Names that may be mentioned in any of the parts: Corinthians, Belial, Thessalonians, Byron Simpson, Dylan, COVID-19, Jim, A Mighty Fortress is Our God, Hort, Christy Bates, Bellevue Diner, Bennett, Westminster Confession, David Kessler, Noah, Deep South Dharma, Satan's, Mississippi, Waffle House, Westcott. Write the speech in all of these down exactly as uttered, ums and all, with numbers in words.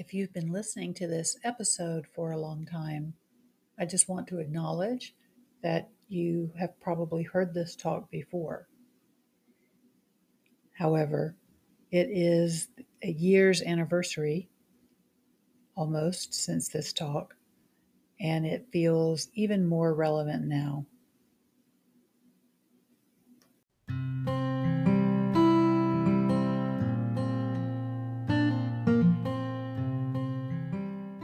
If you've been listening to this episode for a long time, I just want to acknowledge that you have probably heard this talk before. However, it is a year's anniversary almost since this talk, and it feels even more relevant now.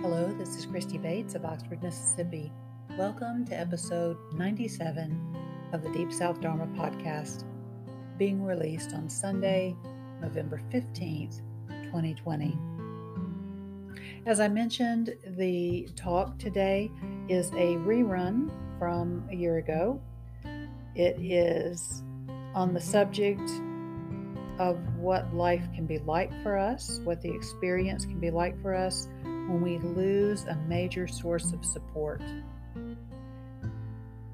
Hello, this is Christy Bates of Oxford, Mississippi. Welcome to episode ninety-seven of the Deep South Dharma podcast, being released on Sunday, November fifteenth, twenty twenty. As I mentioned, the talk today is a rerun from a year ago. It is on the subject of what life can be like for us, what the experience can be like for us when we lose a major source of support.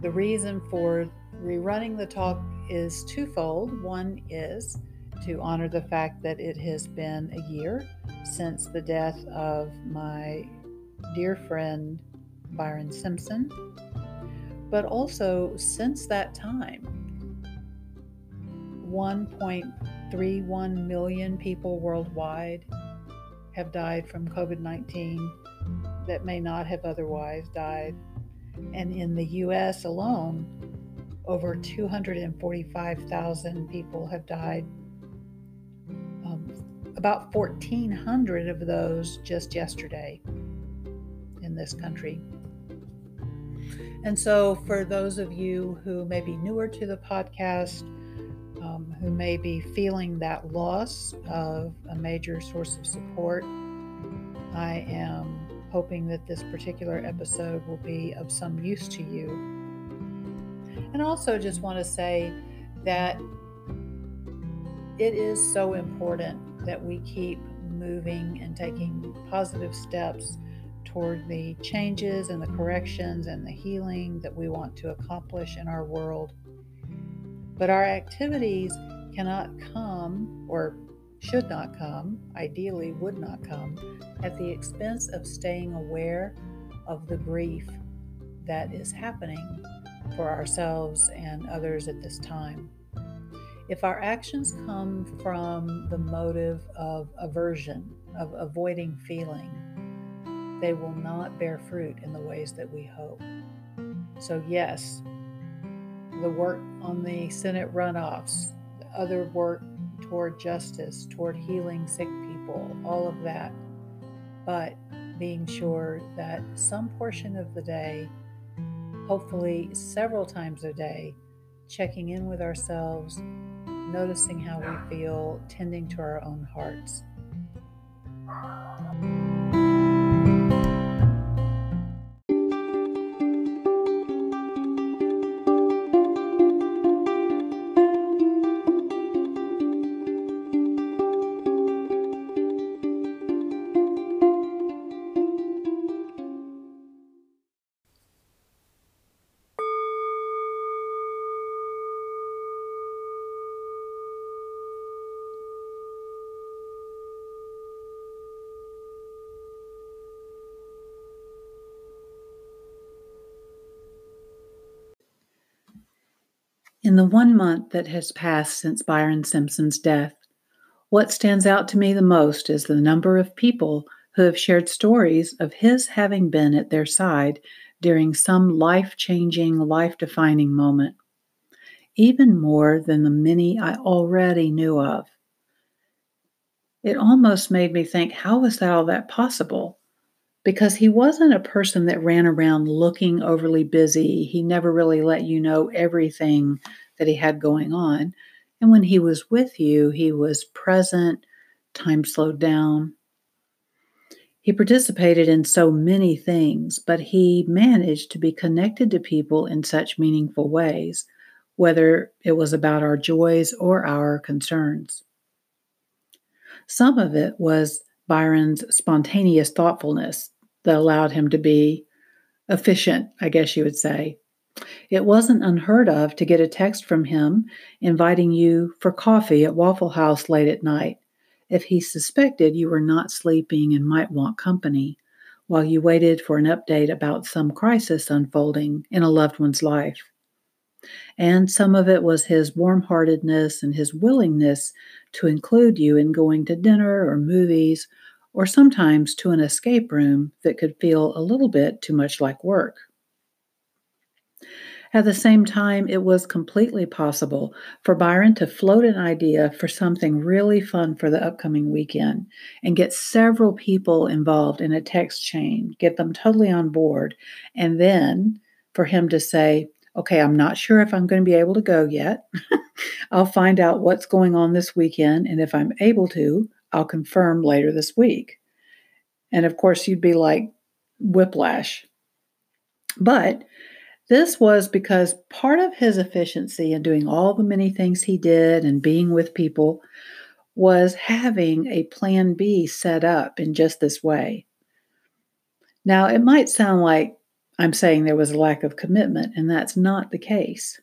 The reason for rerunning the talk is twofold. One is to honor the fact that it has been a year since the death of my dear friend Byron Simpson, but also since that time, one point three one million people worldwide have died from COVID nineteen that may not have otherwise died, and in the U S alone, over two hundred forty-five thousand people have died. About fourteen hundred of those just yesterday in this country. And so for those of you who may be newer to the podcast, um, who may be feeling that loss of a major source of support, I am hoping that this particular episode will be of some use to you. And also just want to say that it is so important that we keep moving and taking positive steps toward the changes and the corrections and the healing that we want to accomplish in our world. But our activities cannot come, or should not come, ideally would not come, at the expense of staying aware of the grief that is happening for ourselves and others at this time. If our actions come from the motive of aversion, of avoiding feeling, they will not bear fruit in the ways that we hope. So yes, the work on the Senate runoffs, the other work toward justice, toward healing sick people, all of that, but being sure that some portion of the day, hopefully several times a day, checking in with ourselves, noticing how we feel, tending to our own hearts. In the one month that has passed since Byron Simpson's death, what stands out to me the most is the number of people who have shared stories of his having been at their side during some life-changing, life-defining moment, even more than the many I already knew of. It almost made me think, how was that all that possible? Because he wasn't a person that ran around looking overly busy. He never really let you know everything that he had going on. And when he was with you, he was present, time slowed down. He participated in so many things, but he managed to be connected to people in such meaningful ways, whether it was about our joys or our concerns. Some of it was Byron's spontaneous thoughtfulness that allowed him to be efficient, I guess you would say. It wasn't unheard of to get a text from him inviting you for coffee at Waffle House late at night, if he suspected you were not sleeping and might want company, while you waited for an update about some crisis unfolding in a loved one's life. And some of it was his warm-heartedness and his willingness to include you in going to dinner or movies, or sometimes to an escape room that could feel a little bit too much like work. At the same time, it was completely possible for Byron to float an idea for something really fun for the upcoming weekend and get several people involved in a text chain, get them totally on board, and then for him to say, okay, I'm not sure if I'm going to be able to go yet. I'll find out what's going on this weekend, and if I'm able to, I'll confirm later this week. And of course, you'd be like whiplash. But this was because part of his efficiency in doing all the many things he did and being with people was having a plan B set up in just this way. Now, it might sound like I'm saying there was a lack of commitment, and that's not the case.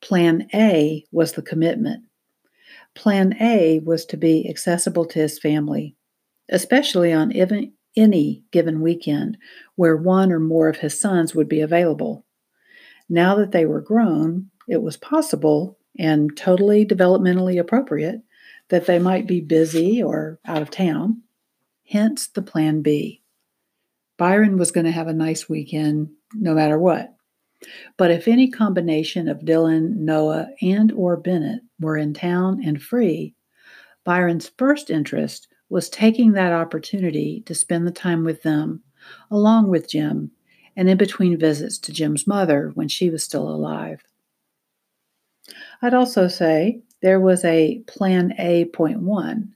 Plan A was the commitment. Plan A was to be accessible to his family, especially on even, any given weekend where one or more of his sons would be available. Now that they were grown, it was possible and totally developmentally appropriate that they might be busy or out of town, hence the plan B. Byron was going to have a nice weekend no matter what. But if any combination of Dylan, Noah, and or Bennett were in town and free, Byron's first interest was taking that opportunity to spend the time with them, along with Jim, and in between visits to Jim's mother when she was still alive. I'd also say there was a Plan A.one.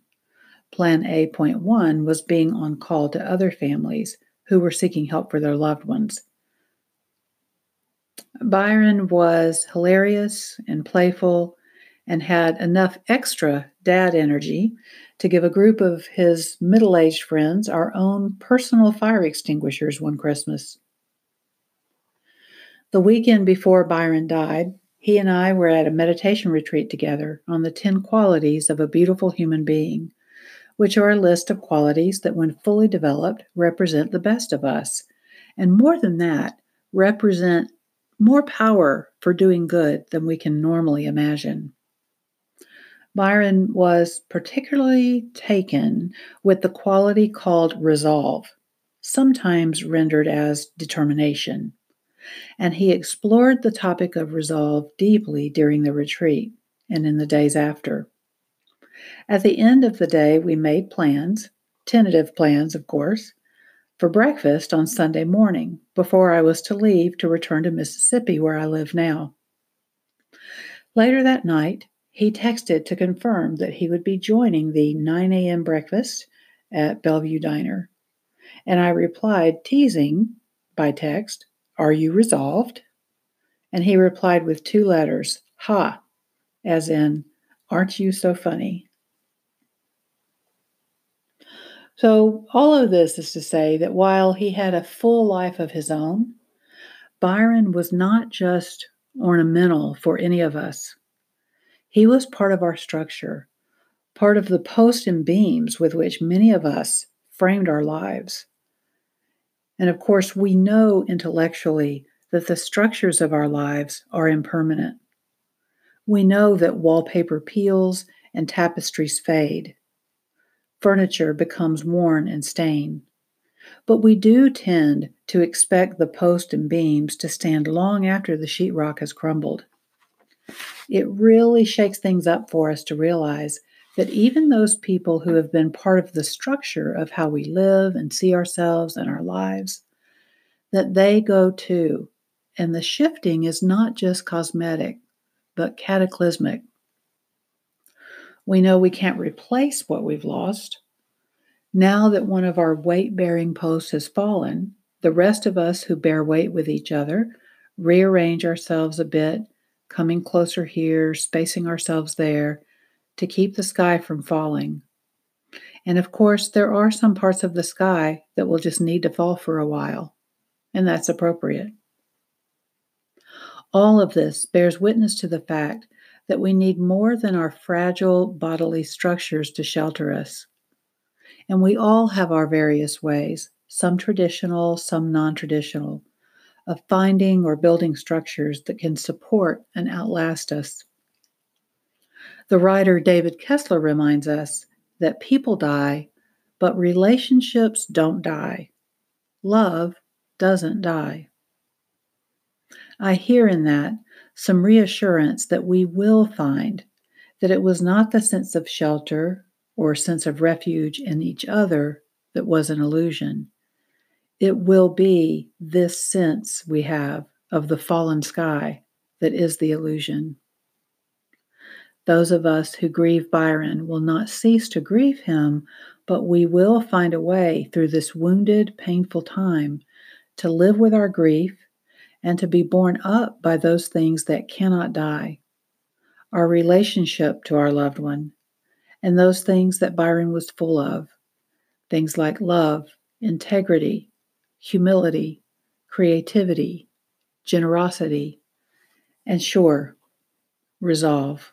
Plan A.one was being on call to other families who were seeking help for their loved ones. Byron was hilarious and playful and had enough extra dad energy to give a group of his middle-aged friends our own personal fire extinguishers one Christmas. The weekend before Byron died, he and I were at a meditation retreat together on the ten qualities of a beautiful human being, which are a list of qualities that, when fully developed, represent the best of us, and more than that, represent more power for doing good than we can normally imagine. Byron was particularly taken with the quality called resolve, sometimes rendered as determination, and he explored the topic of resolve deeply during the retreat and in the days after. At the end of the day, we made plans, tentative plans, of course, for breakfast on Sunday morning before I was to leave to return to Mississippi, where I live now. Later that night, he texted to confirm that he would be joining the nine a.m. breakfast at Bellevue Diner, and I replied, teasing by text, "Are you resolved?" And he replied with two letters, "Ha," as in, "Aren't you so funny?" So all of this is to say that while he had a full life of his own, Byron was not just ornamental for any of us. He was part of our structure, part of the posts and beams with which many of us framed our lives. And of course, we know intellectually that the structures of our lives are impermanent. We know that wallpaper peels and tapestries fade. Furniture becomes worn and stained. But we do tend to expect the posts and beams to stand long after the sheetrock has crumbled. It really shakes things up for us to realize that even those people who have been part of the structure of how we live and see ourselves and our lives, that they go too. And the shifting is not just cosmetic, but cataclysmic. We know we can't replace what we've lost. Now that one of our weight-bearing posts has fallen, the rest of us who bear weight with each other rearrange ourselves a bit, coming closer here, spacing ourselves there, to keep the sky from falling. And of course, there are some parts of the sky that will just need to fall for a while, and that's appropriate. All of this bears witness to the fact that we need more than our fragile bodily structures to shelter us. And we all have our various ways, some traditional, some non-traditional, of finding or building structures that can support and outlast us. The writer David Kessler reminds us that people die, but relationships don't die. Love doesn't die. I hear in that some reassurance that we will find that it was not the sense of shelter or sense of refuge in each other that was an illusion. It will be this sense we have of the fallen sky that is the illusion. Those of us who grieve Byron will not cease to grieve him, but we will find a way through this wounded, painful time to live with our grief and to be borne up by those things that cannot die, our relationship to our loved one, and those things that Byron was full of, things like love, integrity, humility, creativity, generosity, and sure, resolve.